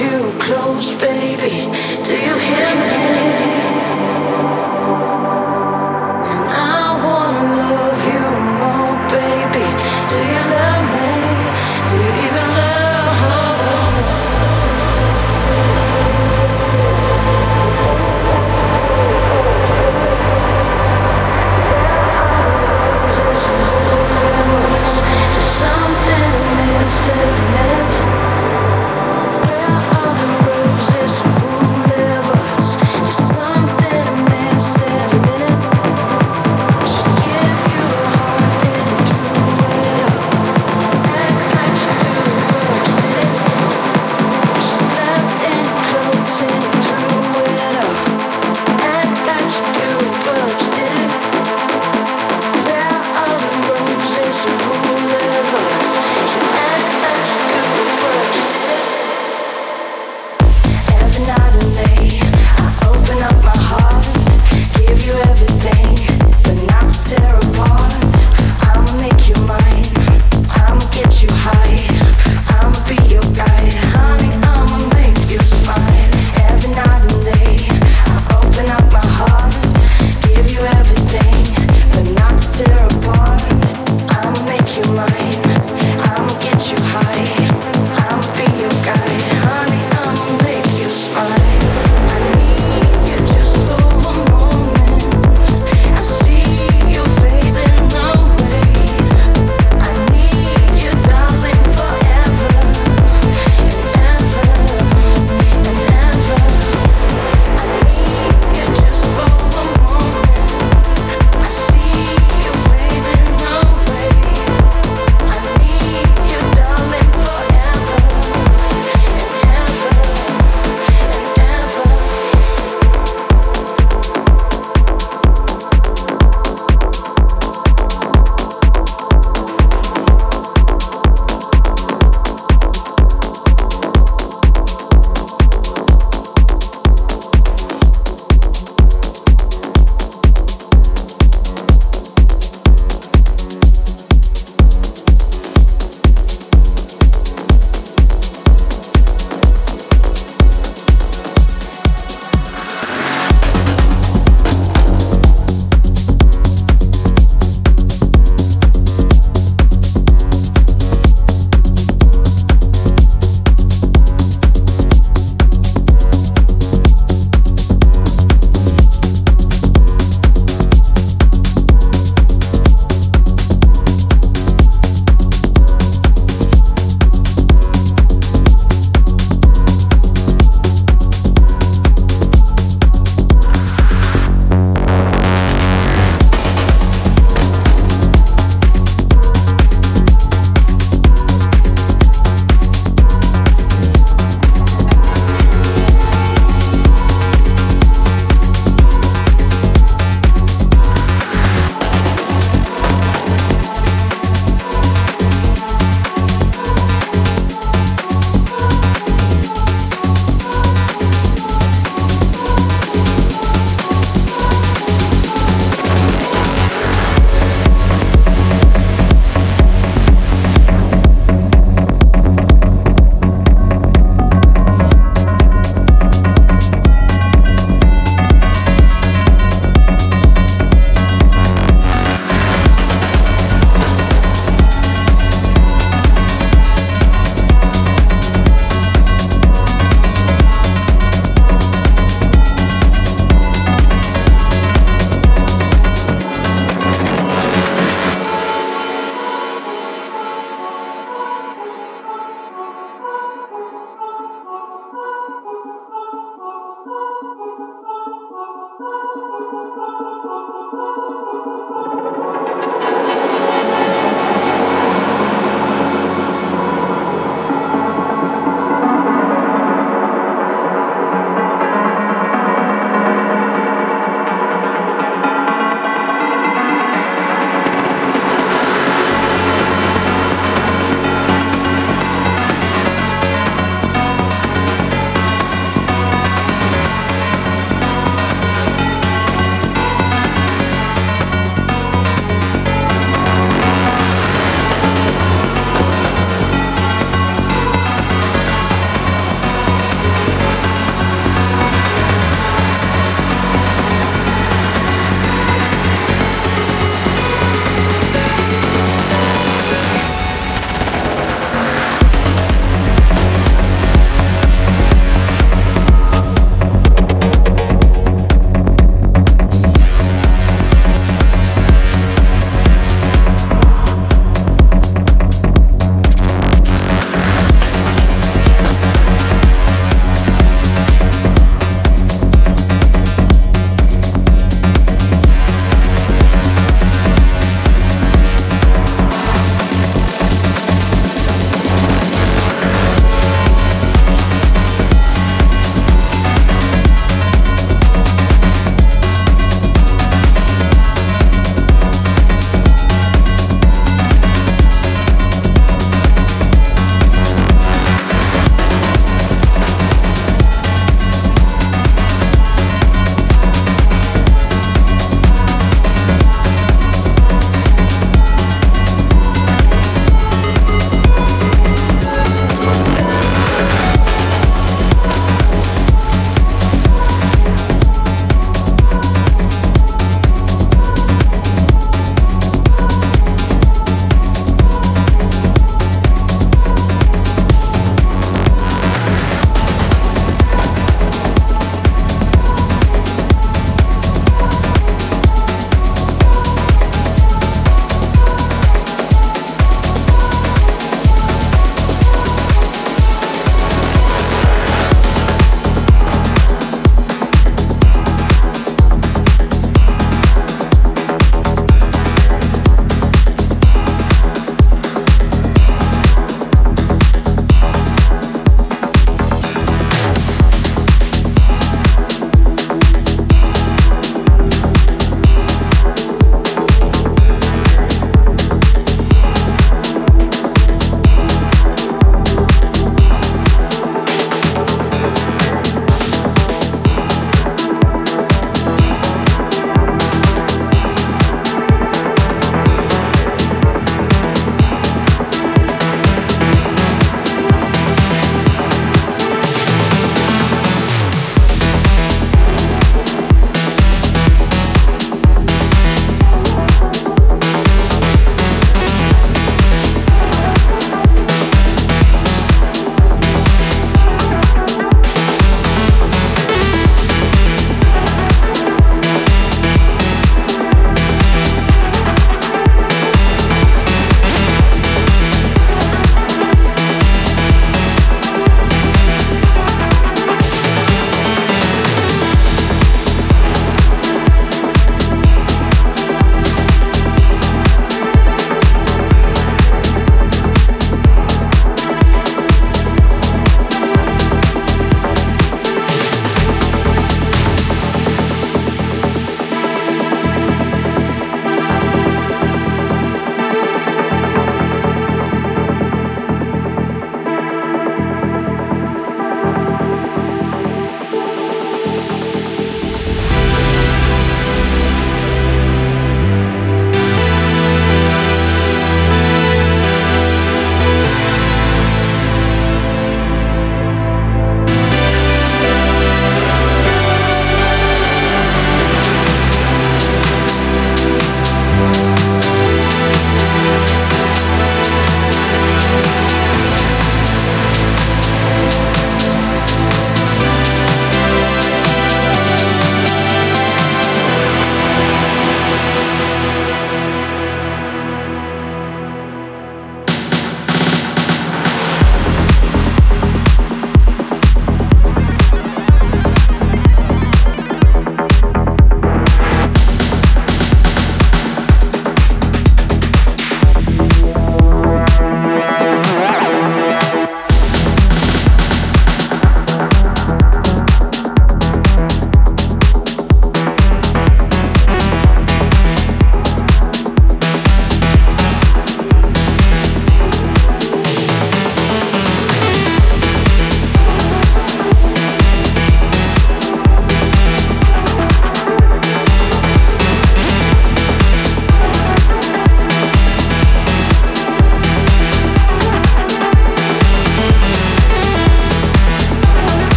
you close, baby. Do you hear me? And I wanna love you more, baby. Do you love me? Do you even love me? There's something missing. Where are the roses?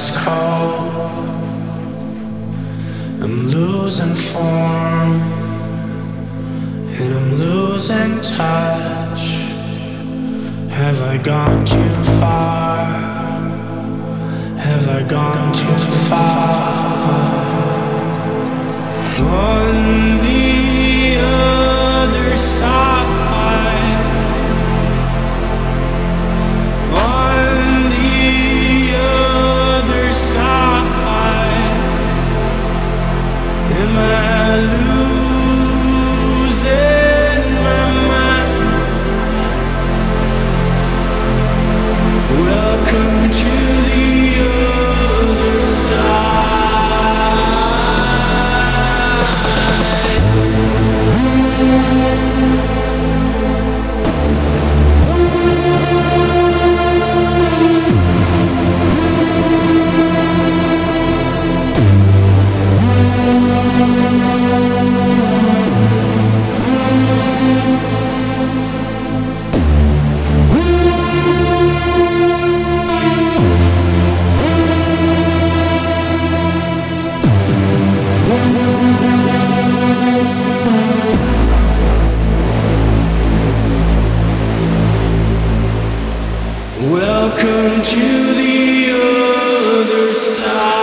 is cold. I'm losing form and I'm losing touch. Have I gone too far? Have I gone too far? On the other side, on the other side, am I losing my mind? Welcome to welcome to the other side.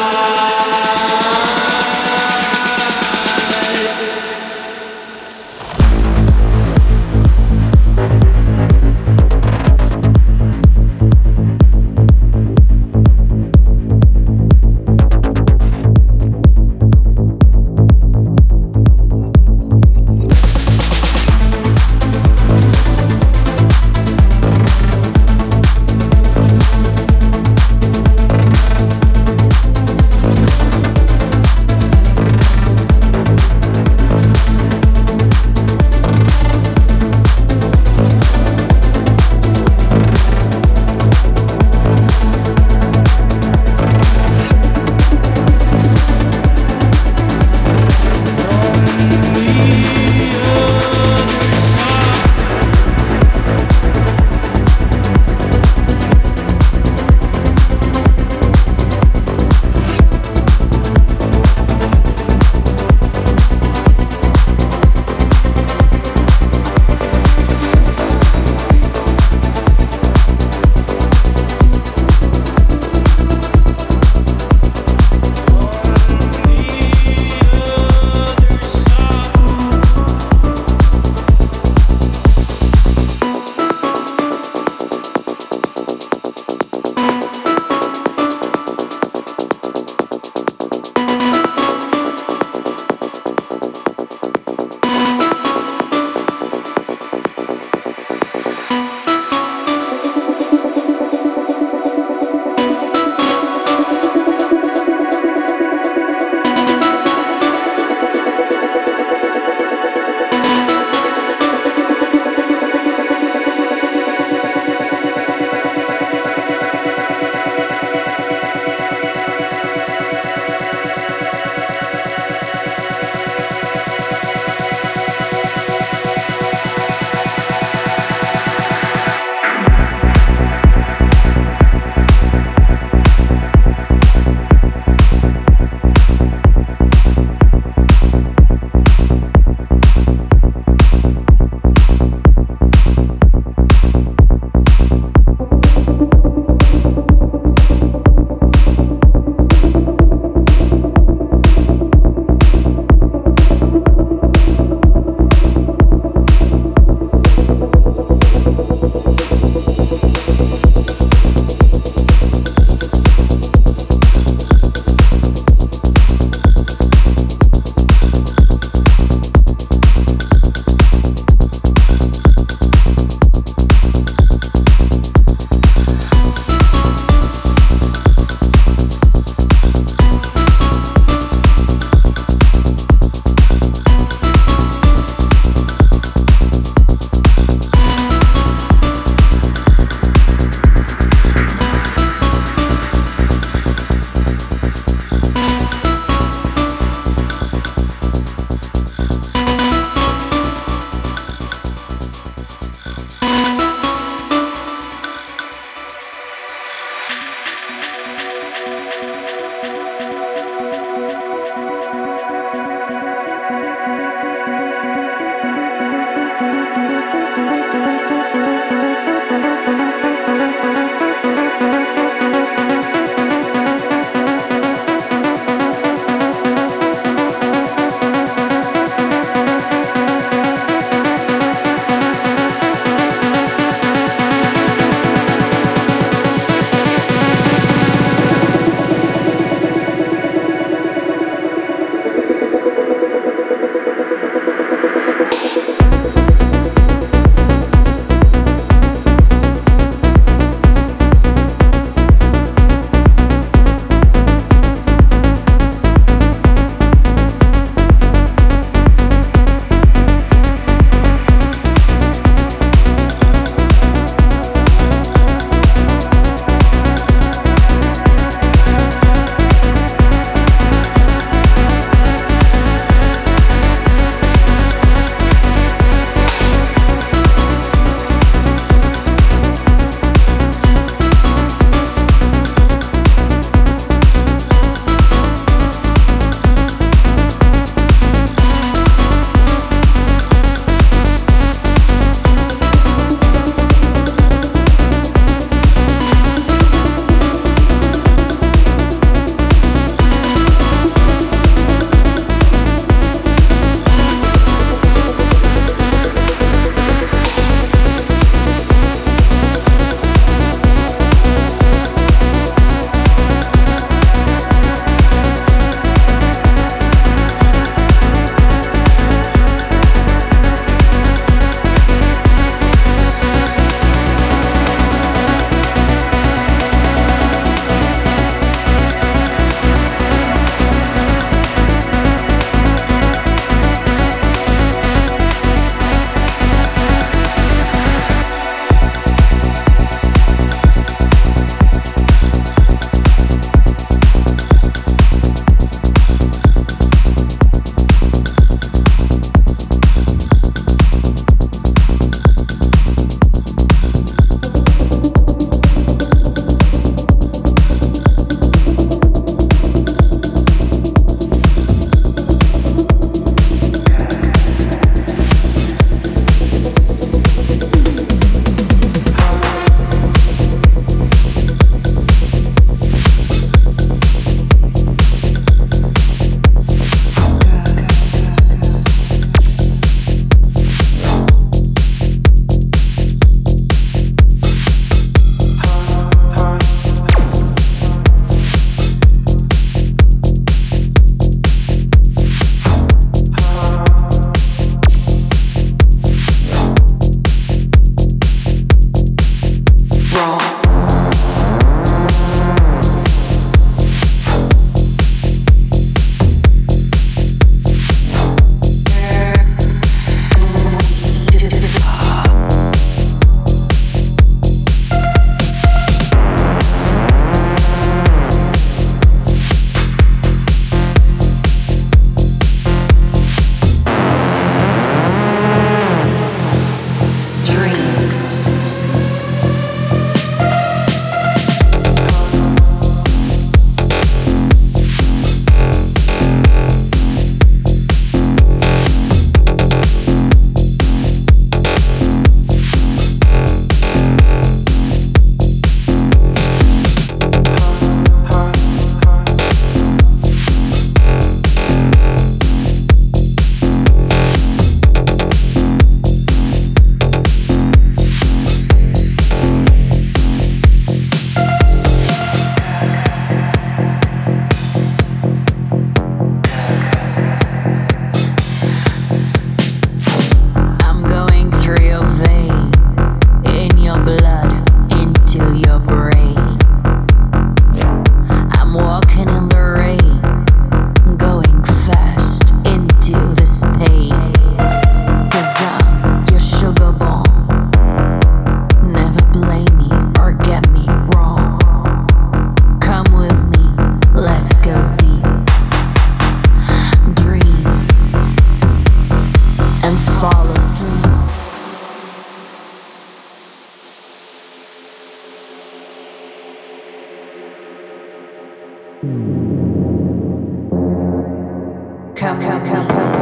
come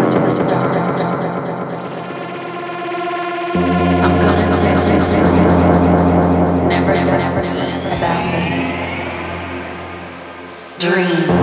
to the stars. I'm gonna say never about me. Dream.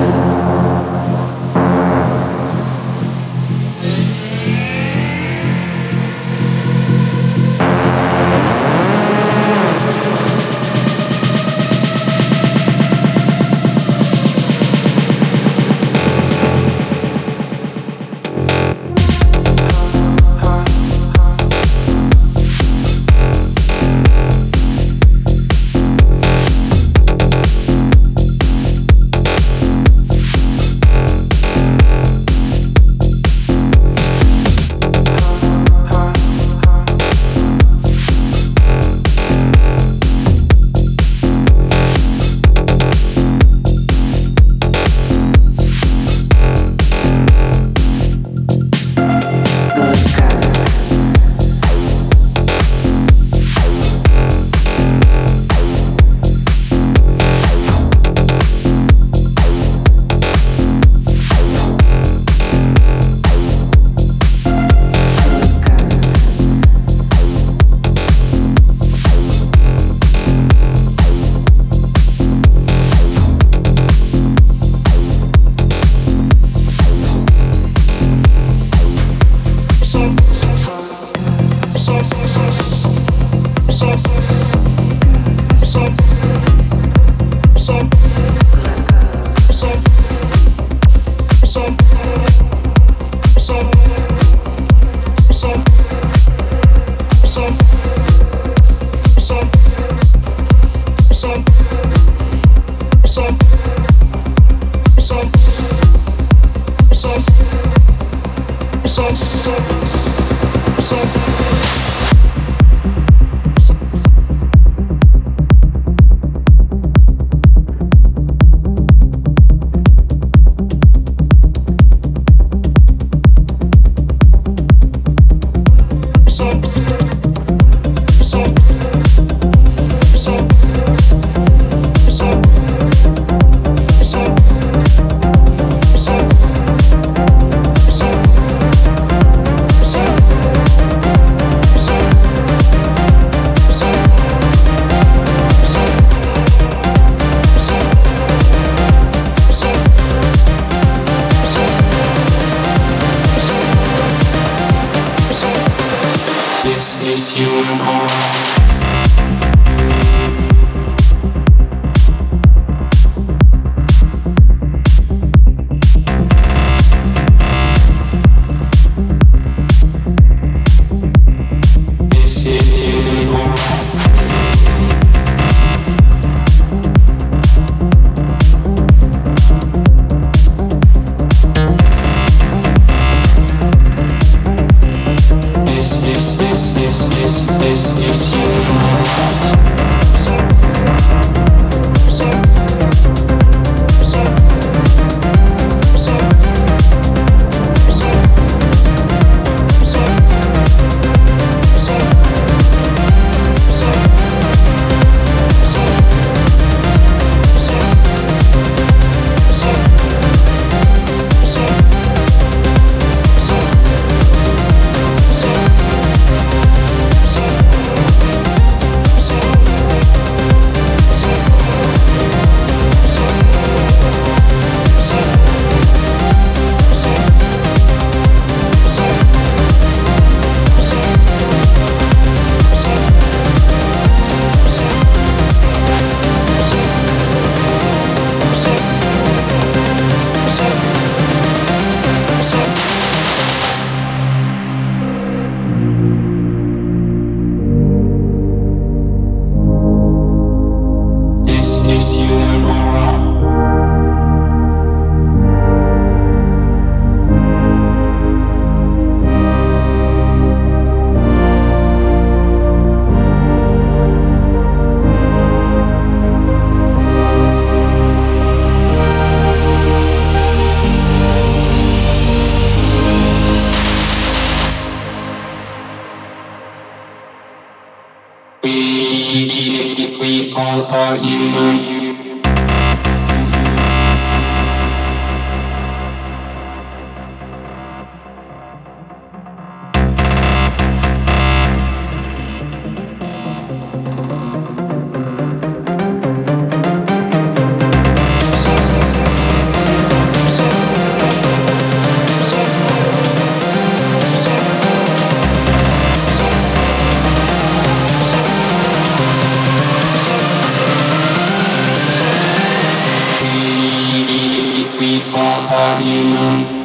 Arena.